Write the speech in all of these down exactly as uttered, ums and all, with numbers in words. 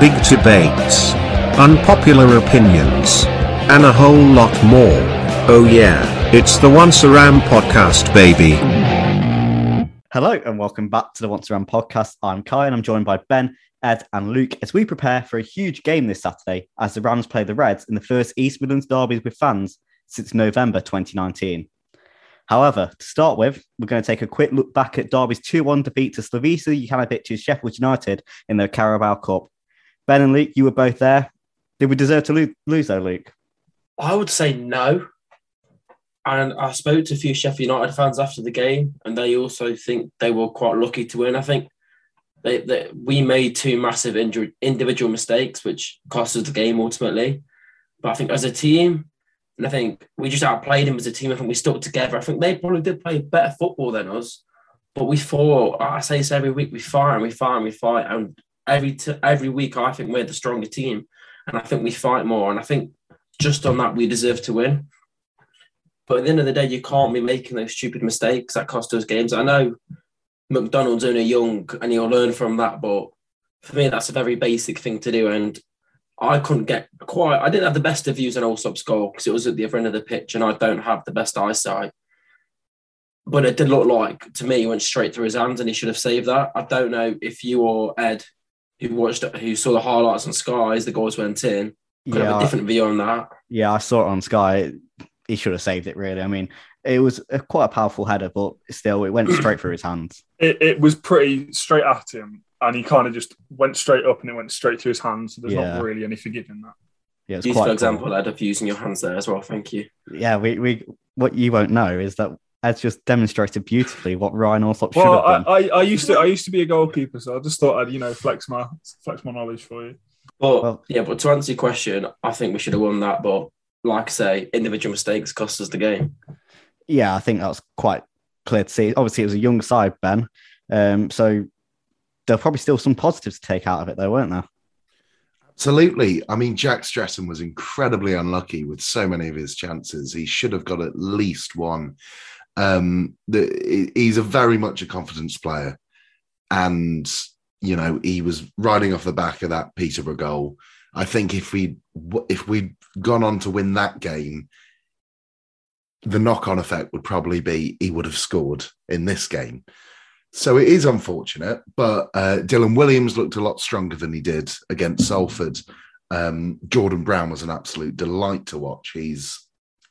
big debates, unpopular opinions, and a whole lot more. Oh yeah, it's the Once Around podcast, baby. Hello and welcome back to the Once Around podcast. I'm Kai and I'm joined by Ben, Ed and Luke as we prepare for a huge game this Saturday as the Rams play the Reds in the first East Midlands derby with fans since November twenty nineteen. However, to start with, we're going to take a quick look back at Derby's two one defeat to Slaviša Jokanovic's Sheffield United in the Carabao Cup. Ben and Luke, you were both there. Did we deserve to lo- lose though, Luke? I would say no. And I spoke to a few Sheffield United fans after the game, and they also think they were quite lucky to win. I think they, they, we made two massive injury, individual mistakes, which cost us the game ultimately. But I think as a team... And I think we just outplayed them as a team. I think we stuck together. I think they probably did play better football than us. But we fought. I say this every week. We fight and we fight and we fight. And every t- every week, I think we're the stronger team. And I think we fight more. And I think just on that, we deserve to win. But at the end of the day, you can't be making those stupid mistakes that cost us games. I know McDonald's only young and he'll learn from that. But for me, that's a very basic thing to do. And I couldn't get quite... I didn't have the best of views on Allsop's goal because it was at the other end of the pitch and I don't have the best eyesight. But it did look like, to me, he went straight through his hands and he should have saved that. I don't know if you or Ed, who watched, who saw the highlights on Sky as the goals went in, could yeah, have a different view on that. Yeah, I saw it on Sky. He should have saved it, really. I mean, it was a, quite a powerful header, but still, it went straight through his hands. It, it was pretty straight at him. And he kind of just went straight up and it went straight to his hands. So there's yeah. not really any forgiving that. Yeah, it's you, quite for example, Ed, of using your hands there as well. Thank you. Yeah, we, we what you won't know is that Ed's just demonstrated beautifully what Ryan Alsop well, should have done. I, I, I used to I used to be a goalkeeper, so I just thought I'd, you know, flex my flex my knowledge for you. But well, yeah, but to answer your question, I think we should have won that. But like I say, individual mistakes cost us the game. Yeah, I think that's quite clear to see. Obviously, it was a young side, Ben. Um, so. There were probably still some positives to take out of it, though, weren't there? Absolutely. I mean, Jack Streatham was incredibly unlucky with so many of his chances. He should have got at least one. Um, the, he's a very much a confidence player. And, you know, he was riding off the back of that Peterborough goal. I think if we if we'd gone on to win that game, the knock-on effect would probably be he would have scored in this game. So it is unfortunate, but uh, Dylan Williams looked a lot stronger than he did against Salford. Um, Jordan Brown was an absolute delight to watch. He's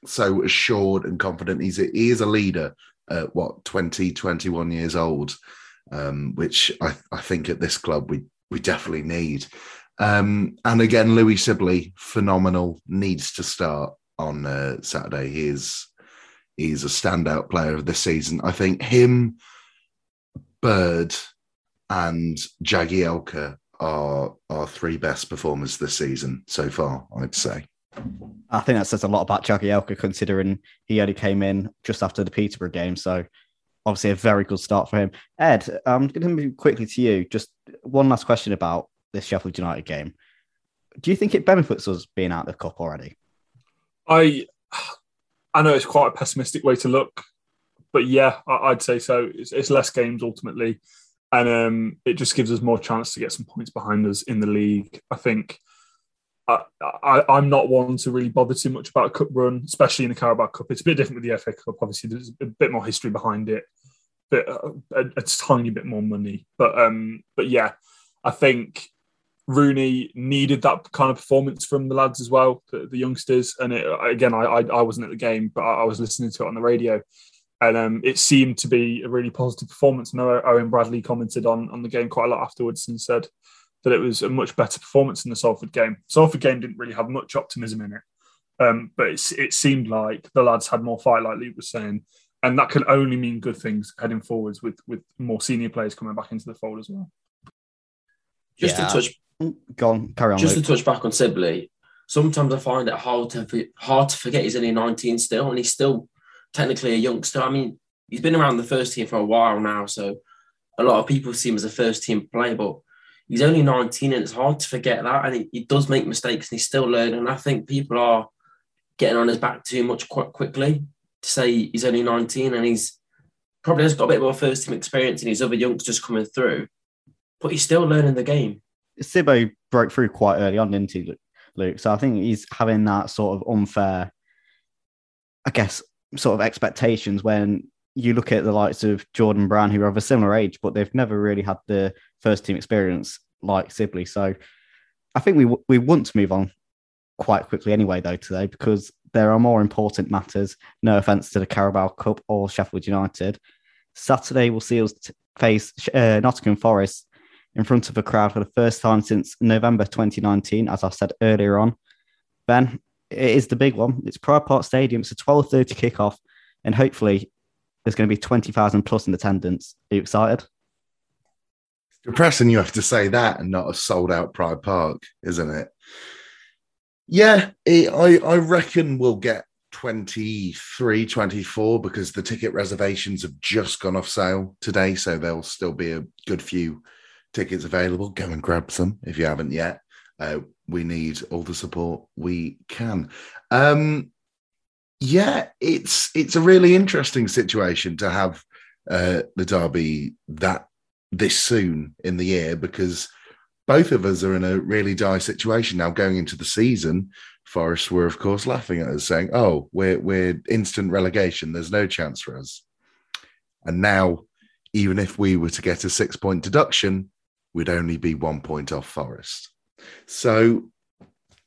so assured and confident. He's a, he is a leader at, what, twenty, twenty-one years old, um, which I, I think at this club we, we definitely need. Um, and again, Louis Sibley, phenomenal, needs to start on uh, Saturday. He is, he's a standout player of this season. I think him... Bird and Jagielka are our three best performers this season so far, I'd say. I think that says a lot about Jagielka considering he only came in just after the Peterborough game. So obviously a very good start for him. Ed, I'm going to move quickly to you. Just one last question about this Sheffield United game. Do you think it benefits us being out of the cup already? I, I know it's quite a pessimistic way to look. But yeah, I'd say so. It's, it's less games ultimately. And um, it just gives us more chance to get some points behind us in the league. I think I, I, I'm not one to really bother too much about a cup run, especially in the Carabao Cup. It's a bit different with the F A Cup. Obviously, there's a bit more history behind it, but a, a, a tiny bit more money. But um, but yeah, I think Rooney needed that kind of performance from the lads as well, the, the youngsters. And it, again, I, I I wasn't at the game, but I, I was listening to it on the radio. And um, it seemed to be a really positive performance. I know Owen Bradley commented on, on the game quite a lot afterwards and said that it was a much better performance than the Salford game. Salford game didn't really have much optimism in it, um, but it, it seemed like the lads had more fight, like Luke was saying, and that can only mean good things heading forwards with, with more senior players coming back into the fold as well. Just yeah. to touch, go on, carry on. Just Luke. To touch back on Sibley. Sometimes I find it hard to hard to forget he's only nineteen still, and he's still. Technically a youngster. I mean, he's been around the first team for a while now, so a lot of people see him as a first-team player, but he's only nineteen and it's hard to forget that, and he, he does make mistakes and he's still learning. I think people are getting on his back too much quite quickly to say he's only nineteen and he's probably has got a bit more first-team experience and his other youngsters coming through, but he's still learning the game. Sibbo broke through quite early on, didn't he, Luke? So I think he's having that sort of unfair, I guess, sort of expectations when you look at the likes of Jordan Brown, who are of a similar age, but they've never really had the first team experience like Sibley. So I think we we want to move on quite quickly anyway, though, today, because there are more important matters. No offence to the Carabao Cup or Sheffield United. Saturday will see us face uh, Nottingham Forest in front of a crowd for the first time since November twenty nineteen, as I said earlier on. Ben, it is the big one. It's Pride Park Stadium. It's a twelve thirty kickoff, and hopefully there's going to be twenty thousand plus in attendance. Are you excited? It's depressing you have to say that and not a sold-out Pride Park, isn't it? Yeah, it, I, I reckon we'll get twenty-three, twenty-four because the ticket reservations have just gone off sale today, so there'll still be a good few tickets available. Go and grab some if you haven't yet. Uh, we need all the support we can. Um, yeah, it's it's a really interesting situation to have uh, the derby that this soon in the year, because both of us are in a really dire situation now going into the season. Forest were, of course, laughing at us, saying, oh, we're, we're instant relegation. There's no chance for us. And now, even if we were to get a six-point deduction, we'd only be one point off Forest. So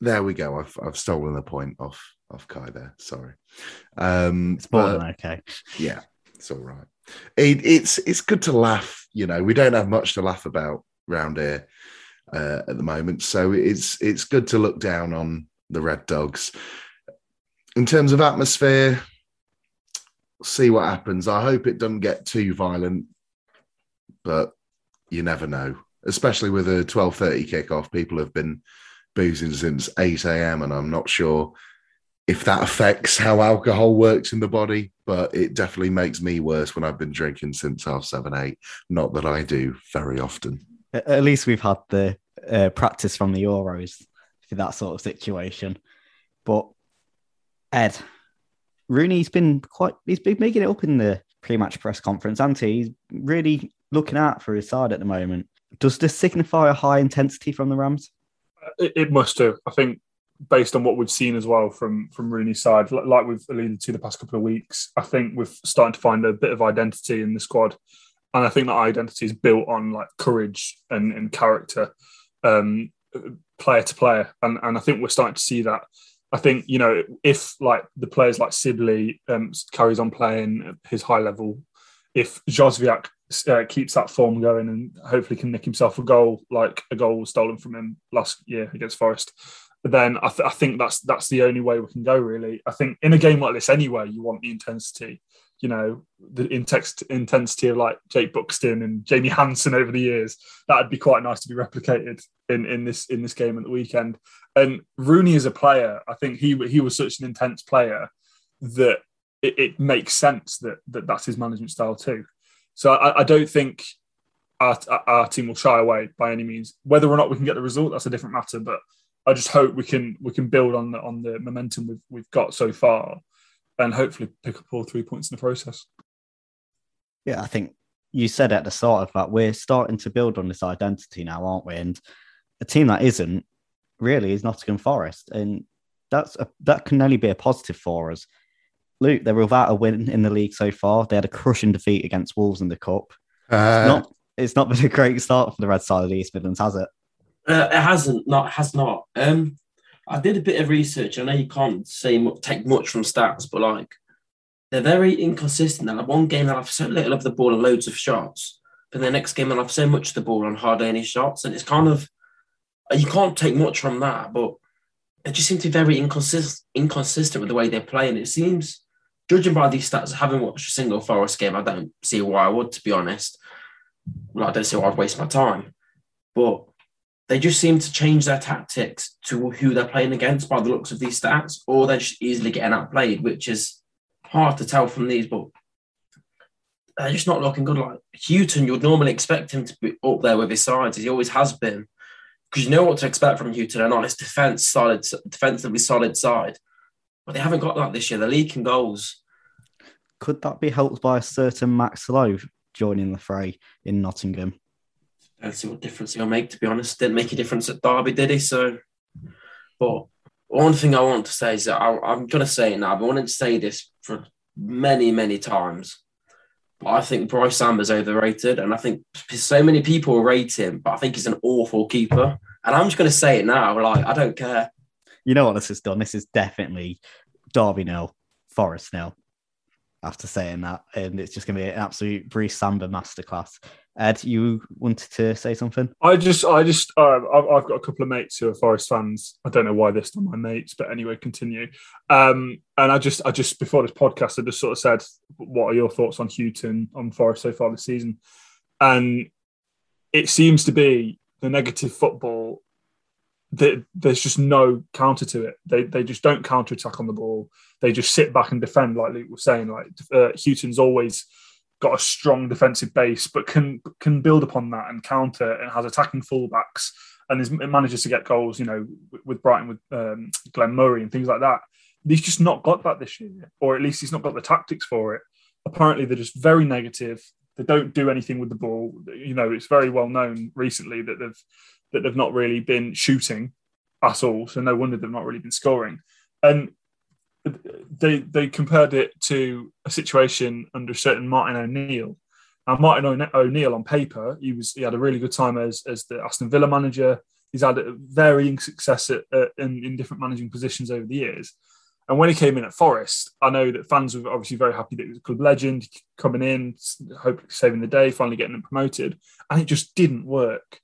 there we go. I've, I've stolen a point off, off Kai there. Sorry. Um, it's more than okay. Yeah, it's all right. It, it's, it's good to laugh. You know, we don't have much to laugh about round here. Uh, at the moment, so it's it's good to look down on the Red Dogs. In terms of atmosphere, see what happens. I hope it doesn't get too violent, but you never know. Especially with a twelve thirty kickoff, people have been boozing since eight a.m. and I'm not sure if that affects how alcohol works in the body, but it definitely makes me worse when I've been drinking since half seven, eight. Not that I do very often. At least we've had the uh, practice from the Euros for that sort of situation. But Ed, Rooney's been quite, he's been making it up in the pre-match press conference, hasn't he? He's really looking out for his side at the moment. Does this signify a high intensity from the Rams? It, it must do. I think based on what we've seen as well from, from Rooney's side, like we've alluded to the past couple of weeks, I think we're starting to find a bit of identity in the squad. And I think that identity is built on like courage and, and character, um, player to player. And, and I think we're starting to see that. I think, you know, if like the players like Sibley um, carries on playing at his high level, if Jóźwiak uh, keeps that form going and hopefully can nick himself a goal, like a goal was stolen from him last year against Forest, then I, th- I think that's that's the only way we can go, really. I think in a game like this anyway, you want the intensity. You know, the intense, intensity of like Jake Buxton and Jamie Hansen over the years, that would be quite nice to be replicated in, in this in this game at the weekend. And Rooney as a player, I think he he was such an intense player that it, it makes sense that, that that's his management style too. So I, I don't think our, our team will shy away by any means. Whether or not we can get the result, that's a different matter. But I just hope we can we can build on the on the momentum we've we've got so far, and hopefully pick up all three points in the process. Yeah, I think you said at the start of that, we're starting to build on this identity now, aren't we? And a team that isn't really is Nottingham Forest. And that's a, that can only be a positive for us. Luke, they were without a win in the league so far. They had a crushing defeat against Wolves in the Cup. Uh, it's, not, it's not been a great start for the red side of the East Midlands, has it? Uh, it hasn't, not, has not. Um, I did a bit of research. I know you can't say much, take much from stats, but like they're very inconsistent. They'll have one game they'll have so little of the ball and loads of shots, but the next game they'll have so much of the ball and hardly any shots. And it's kind of, you can't take much from that, but they just seem to be very inconsist- inconsistent with the way they play. And it seems, judging by these stats, having watched a single Forest game, I don't see why I would, to be honest. Well, I don't see why I'd waste my time. But they just seem to change their tactics to who they're playing against by the looks of these stats, or they're just easily getting outplayed, which is hard to tell from these, but they're just not looking good. Like Hughton, you'd normally expect him to be up there with his sides, as he always has been, because you know what to expect from Hughton, and on his defence, solid, defensively solid side. But they haven't got that this year. They're leaking goals. Could that be helped by a certain Max Lowe joining the fray in Nottingham? don't see what difference he'll make, to be honest. Didn't make a difference at Derby, did he? So, but one thing I want to say is that I, I'm going to say it now, but I wanted to say this for many, many times. But I think Bryce Samba's overrated, and I think so many people rate him, but I think he's an awful keeper. And I'm just going to say it now, like, I don't care. You know what this has done? This is definitely Derby nil, Forest nil. After saying that, and it's just going to be an absolute Bryce Samba masterclass. Ed, you wanted to say something? I just, I just, uh, I've, I've got a couple of mates who are Forest fans. I don't know why they're still my mates, but anyway, continue. Um, and I just, I just before this podcast, I just sort of said, "What are your thoughts on Hughton on Forest so far this season?" And it seems to be the negative football. That there's just no counter to it. They they just don't counter attack on the ball. They just sit back and defend, like Luke was saying. Like uh, Hughton's always got a strong defensive base, but can can build upon that and counter, and has attacking fullbacks, and is, manages to get goals, you know, with Brighton, with um, Glenn Murray and things like that. He's just not got that this year, or at least he's not got the tactics for it. Apparently, they're just very negative. They don't do anything with the ball. You know, it's very well known recently that they've that they've not really been shooting at all, so no wonder they've not really been scoring. And they they compared it to a situation under a certain Martin O'Neill. And Martin O'Neill, on paper, he was he had a really good time as as the Aston Villa manager. He's had a varying success at, uh, in, in different managing positions over the years. And when he came in at Forest, I know that fans were obviously very happy that he was a club legend, coming in, hopefully saving the day, finally getting him promoted. And it just didn't work.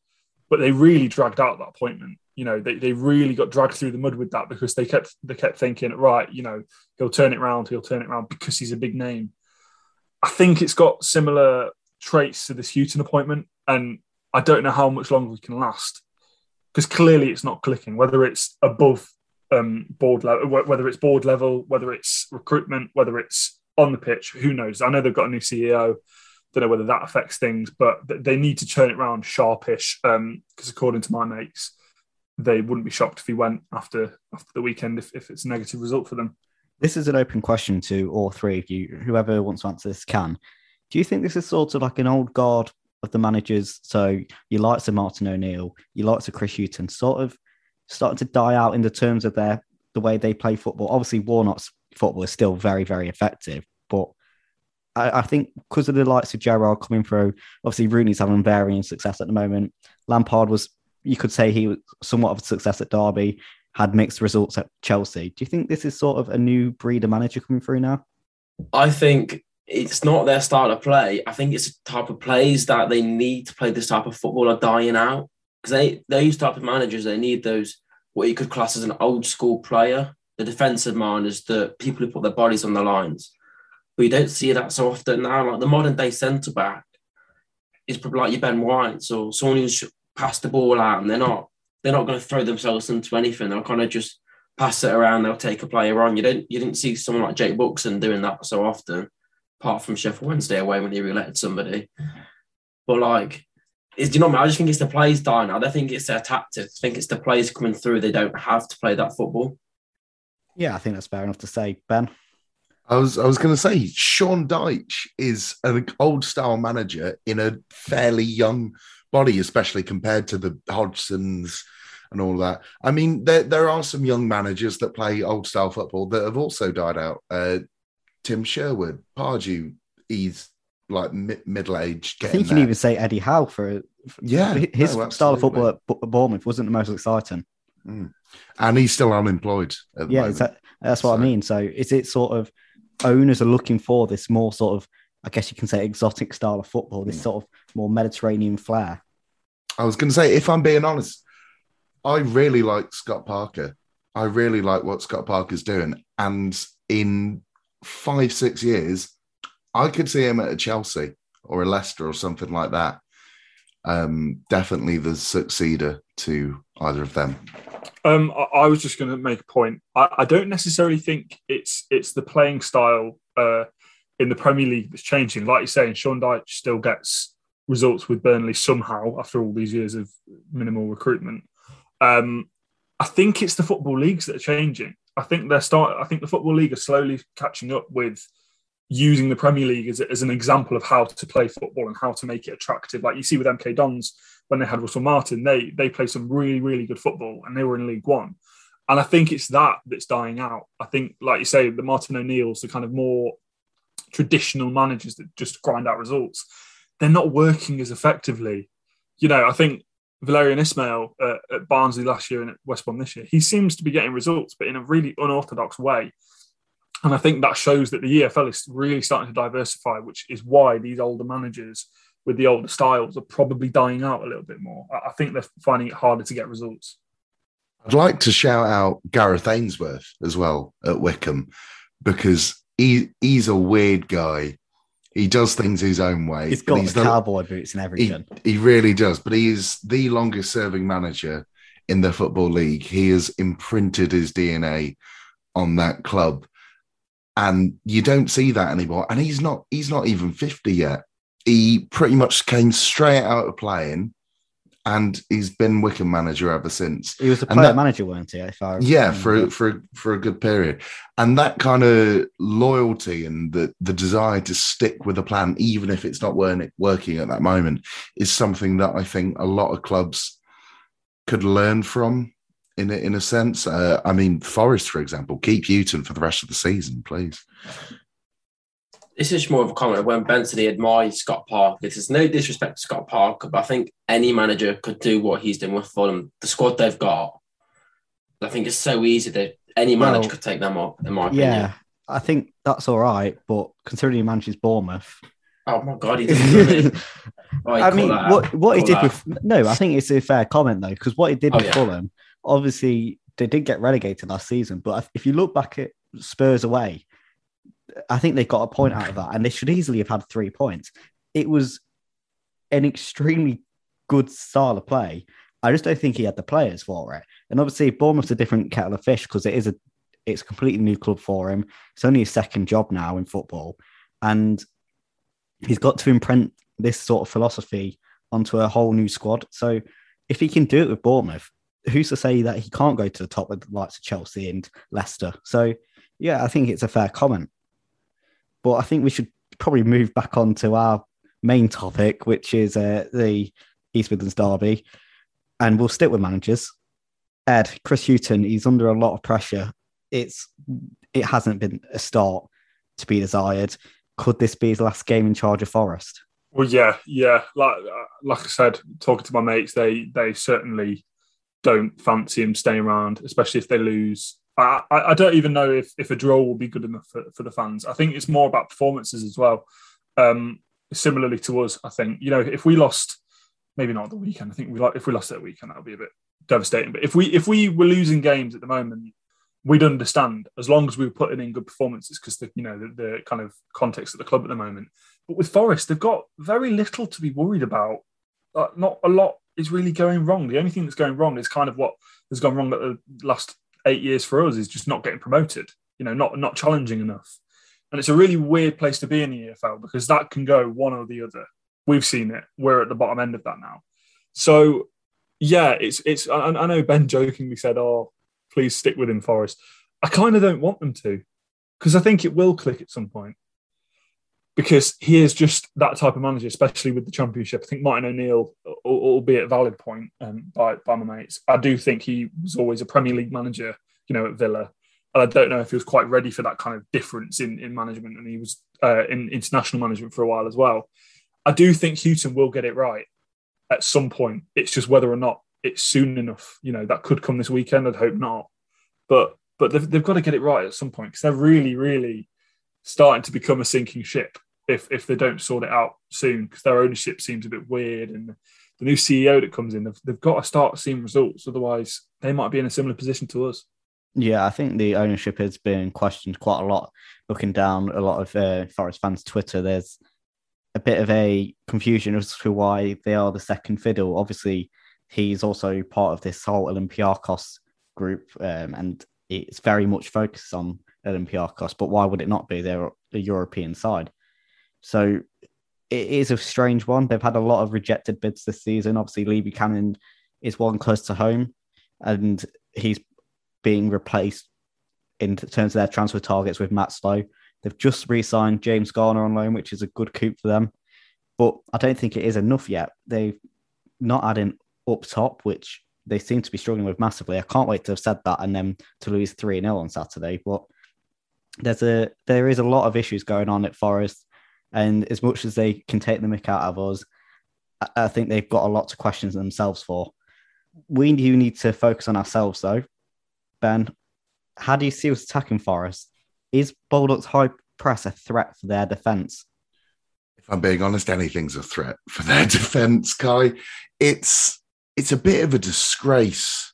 But they really dragged out that appointment. You know, they, they really got dragged through the mud with that, because they kept they kept thinking, right, you know, he'll turn it round, he'll turn it round because he's a big name. I think it's got similar traits to this Hughton appointment, and I don't know how much longer we can last, because clearly it's not clicking. Whether it's above um, board level, whether it's board level, whether it's recruitment, whether it's on the pitch, who knows? I know they've got a new C E O. Don't know whether that affects things, but they need to turn it around sharpish. Because um, according to my mates, they wouldn't be shocked if he went after after the weekend if, if it's a negative result for them. This is an open question to all three of you. Whoever wants to answer this can. Do you think this is sort of like an old guard of the managers? So your likes of Martin O'Neill, your likes of Chris Hughton, sort of starting to die out in the terms of their the way they play football. Obviously, Warnock's football is still very, very effective, but I think because of the likes of Gerrard coming through, obviously Rooney's having varying success at the moment. Lampard was, you could say he was somewhat of a success at Derby, had mixed results at Chelsea. Do you think this is sort of a new breed of manager coming through now? I think it's not their style of play. I think it's the type of plays that they need to play. This type of football are dying out. Because they, those type of managers, they need those, what you could class as an old school player, the defensive minders, the people who put their bodies on the lines. But you don't see that so often now. Like the modern day centre back is probably like your Ben White or someone who's passed the ball out, and they're not they're not going to throw themselves into anything. They'll kind of just pass it around. They'll take a player on. You don't you didn't see someone like Jake Buxton doing that so often, apart from Sheffield Wednesday away when he reletted somebody. But like, is you know what I mean? I just think it's the players dying out. I think it's their tactics. I think it's the players coming through. They don't have to play that football. Yeah, I think that's fair enough to say, Ben. I was I was going to say, Sean Dyche is an old-style manager in a fairly young body, especially compared to the Hodgsons and all that. I mean, there there are some young managers that play old-style football that have also died out. Uh, Tim Sherwood, Pardew, he's like mi- middle-aged. I think you can there. even say Eddie Howe for, for yeah, his no, style of football at Bournemouth wasn't the most exciting. Mm. And he's still unemployed at the yeah, moment. That, that's what so. I mean. So is it sort of... owners are looking for this more sort of, I guess you can say, exotic style of football, this sort of more Mediterranean flair? I was going to say, if I'm being honest, I really like Scott Parker. I really like what Scott Parker's doing. And in five, six years, I could see him at a Chelsea or a Leicester or something like that. Um, definitely the successor to either of them. Um, I, I was just going to make a point. I, I don't necessarily think it's it's the playing style uh, in the Premier League that's changing. Like you're saying, Sean Dyche still gets results with Burnley somehow after all these years of minimal recruitment. Um, I think it's the football leagues that are changing. I think they're start. I think the football league are slowly catching up with using the Premier League as, as an example of how to play football and how to make it attractive. Like you see with M K Dons, when they had Russell Martin, they they played some really, really good football and they were in League One. And I think it's that that's dying out. I think, like you say, the Martin O'Neills, the kind of more traditional managers that just grind out results, they're not working as effectively. You know, I think Valerian Ismail uh, at Barnsley last year and at West Brom this year, he seems to be getting results, but in a really unorthodox way. And I think that shows that the E F L is really starting to diversify, which is why these older managers with the older styles are probably dying out a little bit more. I think they're finding it harder to get results. I'd like to shout out Gareth Ainsworth as well at Wickham, because he, he's a weird guy. He does things his own way. He's got he's the cowboy the, boots and everything. He, he really does. But he is the longest serving manager in the Football League. He has imprinted his D N A on that club. And you don't see that anymore. And he's not he's not even fifty yet. He pretty much came straight out of playing, and he's been Wickham manager ever since. He was a player that, manager, weren't he? If I yeah, for, for, for a good period. And that kind of loyalty and the, the desire to stick with a plan, even if it's not working at that moment, is something that I think a lot of clubs could learn from in a, in a sense. Uh, I mean, Forest, for example, keep Hughton for the rest of the season, please. This is more of a comment. When Ben said he admired Scott Parker, there's no disrespect to Scott Parker, but I think any manager could do what he's done with Fulham. The squad they've got, I think it's so easy that any manager well, could take them up, in my opinion. Yeah, I think that's all right, but considering he manages Bournemouth... Oh, my God, he did it. Oh, I mean, what, what he did that. with... No, I think it's a fair comment, though, because what he did oh, with yeah. Fulham, obviously, they did get relegated last season, but if you look back at Spurs away... I think they got a point out of that, and they should easily have had three points. It was an extremely good style of play. I just don't think he had the players for it. And obviously, Bournemouth's a different kettle of fish because it is a it's a completely new club for him. It's only his second job now in football, and he's got to imprint this sort of philosophy onto a whole new squad. So, if he can do it with Bournemouth, who's to say that he can't go to the top with the likes of Chelsea and Leicester? So, yeah, I think it's a fair comment. But I think we should probably move back on to our main topic, which is uh, the East Midlands Derby. And we'll stick with managers. Ed, Chris Hughton, he's under a lot of pressure. It's It hasn't been a start to be desired. Could this be his last game in charge of Forest? Well, yeah, yeah. Like like I said, talking to my mates, they, they certainly don't fancy him staying around, especially if they lose. I, I don't even know if, if a draw will be good enough for, for the fans. I think it's more about performances as well. Um, similarly to us, I think, you know, if we lost, maybe not the weekend, I think we like, if we lost that weekend, that would be a bit devastating. But if we if we were losing games at the moment, we'd understand as long as we were putting in good performances because, you know, the, the kind of context of the club at the moment. But with Forest, they've got very little to be worried about. Uh, not a lot is really going wrong. The only thing that's going wrong is kind of what has gone wrong at the last... eight years for us is just not getting promoted, you know, not not challenging enough. And it's a really weird place to be in the E F L because that can go one or the other. We've seen it. We're at the bottom end of that now. So, yeah, it's... it's. I, I know Ben jokingly said, oh, please stick with him, Forrest. I kind of don't want them to because I think it will click at some point because he is just that type of manager, especially with the Championship. I think Martin O'Neill, albeit a valid point um, by, by my mates, I do think he was always a Premier League manager, you know, at Villa. And I don't know if he was quite ready for that kind of difference in, in management, and he was uh, in international management for a while as well. I do think Hughton will get it right at some point. It's just whether or not it's soon enough. You know, that could come this weekend. I'd hope not. But, but they've, they've got to get it right at some point because they're really, really starting to become a sinking ship. If if they don't sort it out soon, because their ownership seems a bit weird, and the new C E O that comes in, they've, they've got to start seeing results. Otherwise, they might be in a similar position to us. Yeah, I think the ownership has been questioned quite a lot. Looking down a lot of uh, Forest fans' Twitter, there's a bit of a confusion as to why they are the second fiddle. Obviously, he's also part of this whole Olympiacos group, um, and it's very much focused on Olympiacos, but why would it not be? They're a European side. So it is a strange one. They've had a lot of rejected bids this season. Obviously, Lee Buchanan is one close to home, and he's being replaced in terms of their transfer targets with Max Lowe. They've just re-signed James Garner on loan, which is a good coup for them. But I don't think it is enough yet. They've not adding up top, which they seem to be struggling with massively. I can't wait to have said that and then to lose three nil on Saturday. But there's a there is a lot of issues going on at Forest, and as much as they can take the mick out of us, I, I think they've got a lot to question themselves for. We do need to focus on ourselves, though. Ben, how do you see us attacking Forest? Is Baldock's high press a threat for their defence? If I'm being honest, anything's a threat for their defence, Kai. It's it's a bit of a disgrace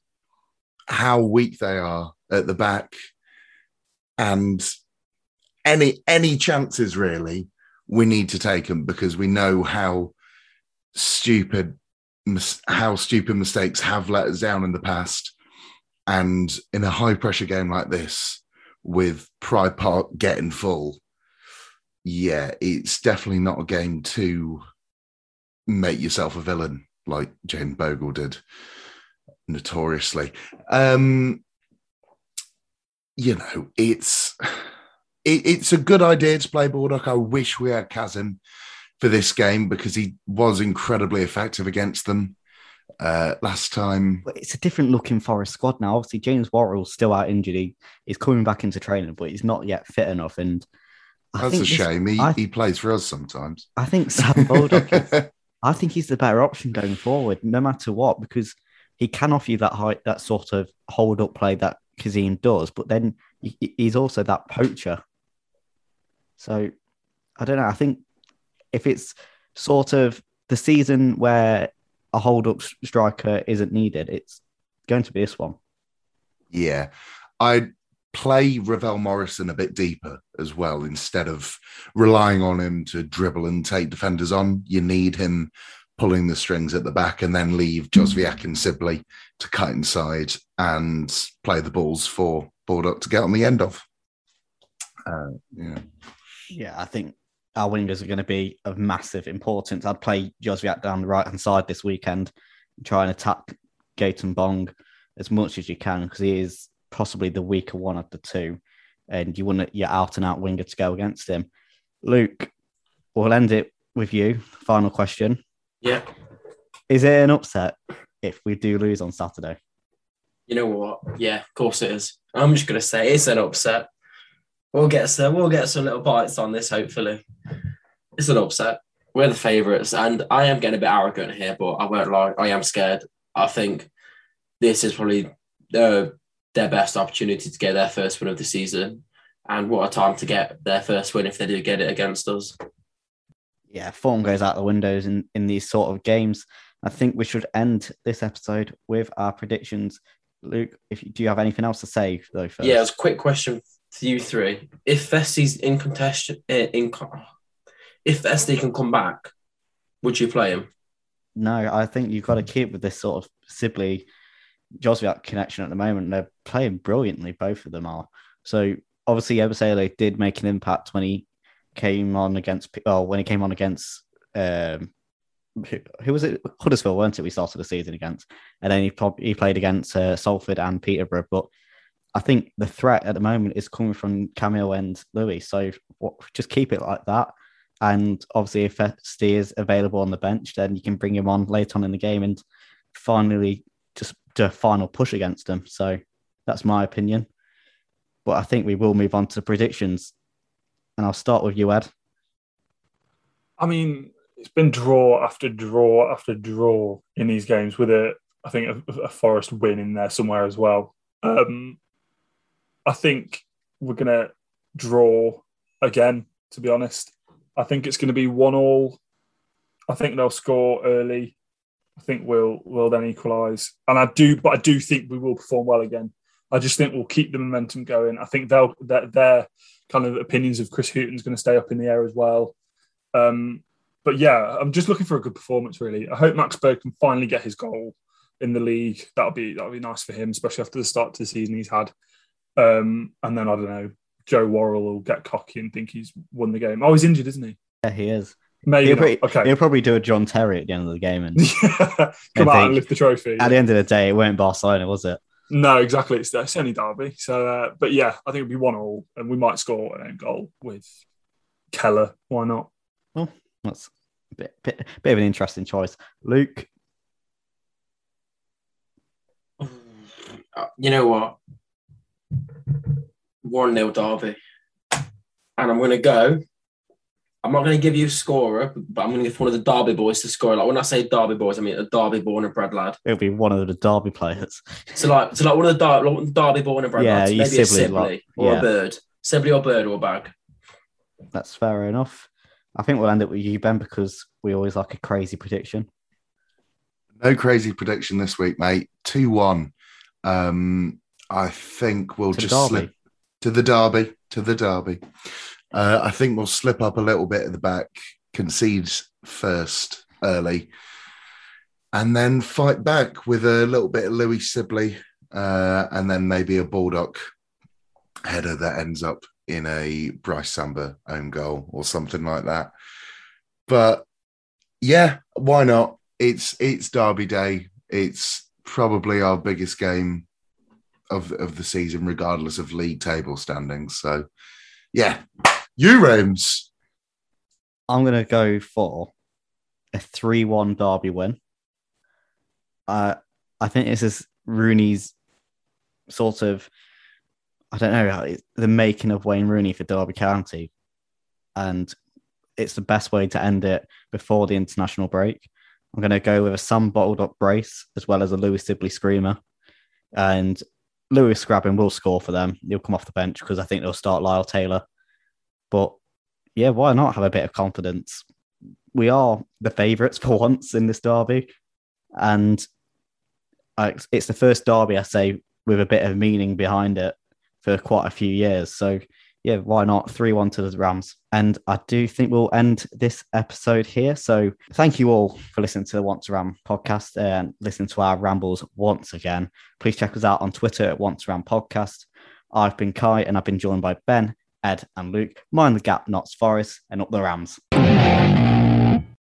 how weak they are at the back. And any any chances, really, we need to take them, because we know how stupid how stupid mistakes have let us down in the past. And in a high-pressure game like this, with Pride Park getting full, yeah, it's definitely not a game to make yourself a villain like Jane Bogle did, notoriously. Um, you know, it's it, it's a good idea to play Baldock. I wish we had Kazim for this game, because he was incredibly effective against them uh, last time. But it's a different looking Forest squad now. Obviously, James Worrell's still out injured. He, he's coming back into training, but he's not yet fit enough. And I That's a shame. This, he, I, he plays for us sometimes. I think Sam Baldock is, I think he's the better option going forward, no matter what, because he can offer you that height, that sort of hold-up play that Kazim does, but then he, he's also that poacher. So, I don't know. I think if it's sort of the season where a hold-up striker isn't needed, it's going to be this one. Yeah. I'd play Ravel Morrison a bit deeper as well, instead of relying on him to dribble and take defenders on. You need him pulling the strings at the back, and then leave Jóźwiak and Sibley to cut inside and play the balls for Baldock to get on the end of. Uh, yeah. yeah, I think our wingers are going to be of massive importance. I'd play Jóźwiak down the right-hand side this weekend, try and attack Gaten Bong as much as you can, because he is possibly the weaker one of the two, and you want your out-and-out winger to go against him. Luke, we'll end it with you. Final question. Yeah. Is it an upset if we do lose on Saturday? You know what? Yeah, of course it is. I'm just going to say it's an upset. We'll get some, we'll get some little bites on this, hopefully. It's an upset. We're the favourites, and I am getting a bit arrogant here, but I won't lie, I am scared. I think this is probably uh, their best opportunity to get their first win of the season, and what a time to get their first win if they do get it against us. Yeah, form goes out the windows in, in these sort of games. I think we should end this episode with our predictions. Luke, if you, do you have anything else to say, though, first? Yeah, it was a quick question for you three. If Vesti's in contention, in, if Vesti can come back, would you play him? No, I think you've got to keep with this sort of Sibley Jóźwiak connection at the moment. They're playing brilliantly, both of them are. So, obviously, Ebisele did make an impact when he came on against, oh, when he came on against, um, who, who was it? Huddersfield, weren't it? We started the season against, and then he probably he played against uh, Salford and Peterborough. But I think the threat at the moment is coming from Camille and Louis. So what, just keep it like that. And obviously, if Festi is available on the bench, then you can bring him on later on in the game and finally just do a final push against them. So that's my opinion. But I think we will move on to predictions. And I'll start with you, Ed. I mean, it's been draw after draw after draw in these games, with a, I think, a, a Forest win in there somewhere as well. Um, I think we're going to draw again, to be honest. I think it's going to be one all. I think they'll score early. I think we'll we'll then equalise. And I do, but I do think we will perform well again. I just think we'll keep the momentum going. I think they'll they're, they're kind of opinions of Chris Hughton's going to stay up in the air as well. Um, but yeah, I'm just looking for a good performance, really. I hope Max Berg can finally get his goal in the league. That'll be that'll be nice for him, especially after the start to the season he's had. Um, and then, I don't know, Joe Worrell will get cocky and think he's won the game. Oh, he's injured, isn't he? Yeah, he is. Maybe he'll probably, okay. he'll probably do a John Terry at the end of the game. And come and out and lift the trophy. At the end of the day, it weren't Barcelona, was it? No, exactly. It's, it's only Derby. So, uh, but yeah, I think it'll be one all, and we might score an own goal with Keller. Why not? Well, that's a bit, bit, bit of an interesting choice. Luke, you know what? one nil Derby. And I'm going to go. I'm not going to give you a scorer, but I'm going to give one of the Derby boys to score. Like when I say Derby boys, I mean a Derby-born and bred lad. It'll be one of the Derby players. So like, so like one of the Derby, like Derby-born and bred yeah, lads. Maybe Sibley, a Sibley like, or yeah. a bird. Sibley or bird or a bag. That's fair enough. I think we'll end it with you, Ben, because we always like a crazy prediction. No crazy prediction this week, mate. two one. Um, I think we'll to just Derby. slip to the Derby. To the Derby. Uh, I think we'll slip up a little bit at the back, concede first early, and then fight back with a little bit of Louis Sibley uh, and then maybe a Baldock header that ends up in a Bryce Samba own goal or something like that. But yeah, why not? It's it's Derby Day. It's probably our biggest game of, of the season, regardless of league table standings. So yeah, you Rams. I'm going to go for a three one Derby win. Uh, I think this is Rooney's sort of, I don't know, the making of Wayne Rooney for Derby County. And it's the best way to end it before the international break. I'm going to go with a Sam Baldock brace as well as a Louis Sibley screamer. And Louis Grabbin will score for them. He'll come off the bench because I think they'll start Lyle Taylor. But yeah, why not have a bit of confidence? We are the favourites for once in this derby. And it's the first derby, I say, with a bit of meaning behind it for quite a few years. So yeah, why not? three one to the Rams. And I do think we'll end this episode here. So thank you all for listening to the Once Ram podcast and listening to our rambles once again. Please check us out on Twitter at Once Ram Podcast. I've been Kai and I've been joined by Ben, Ed and Luke. Mind the gap, Notts Forest, and up the Rams.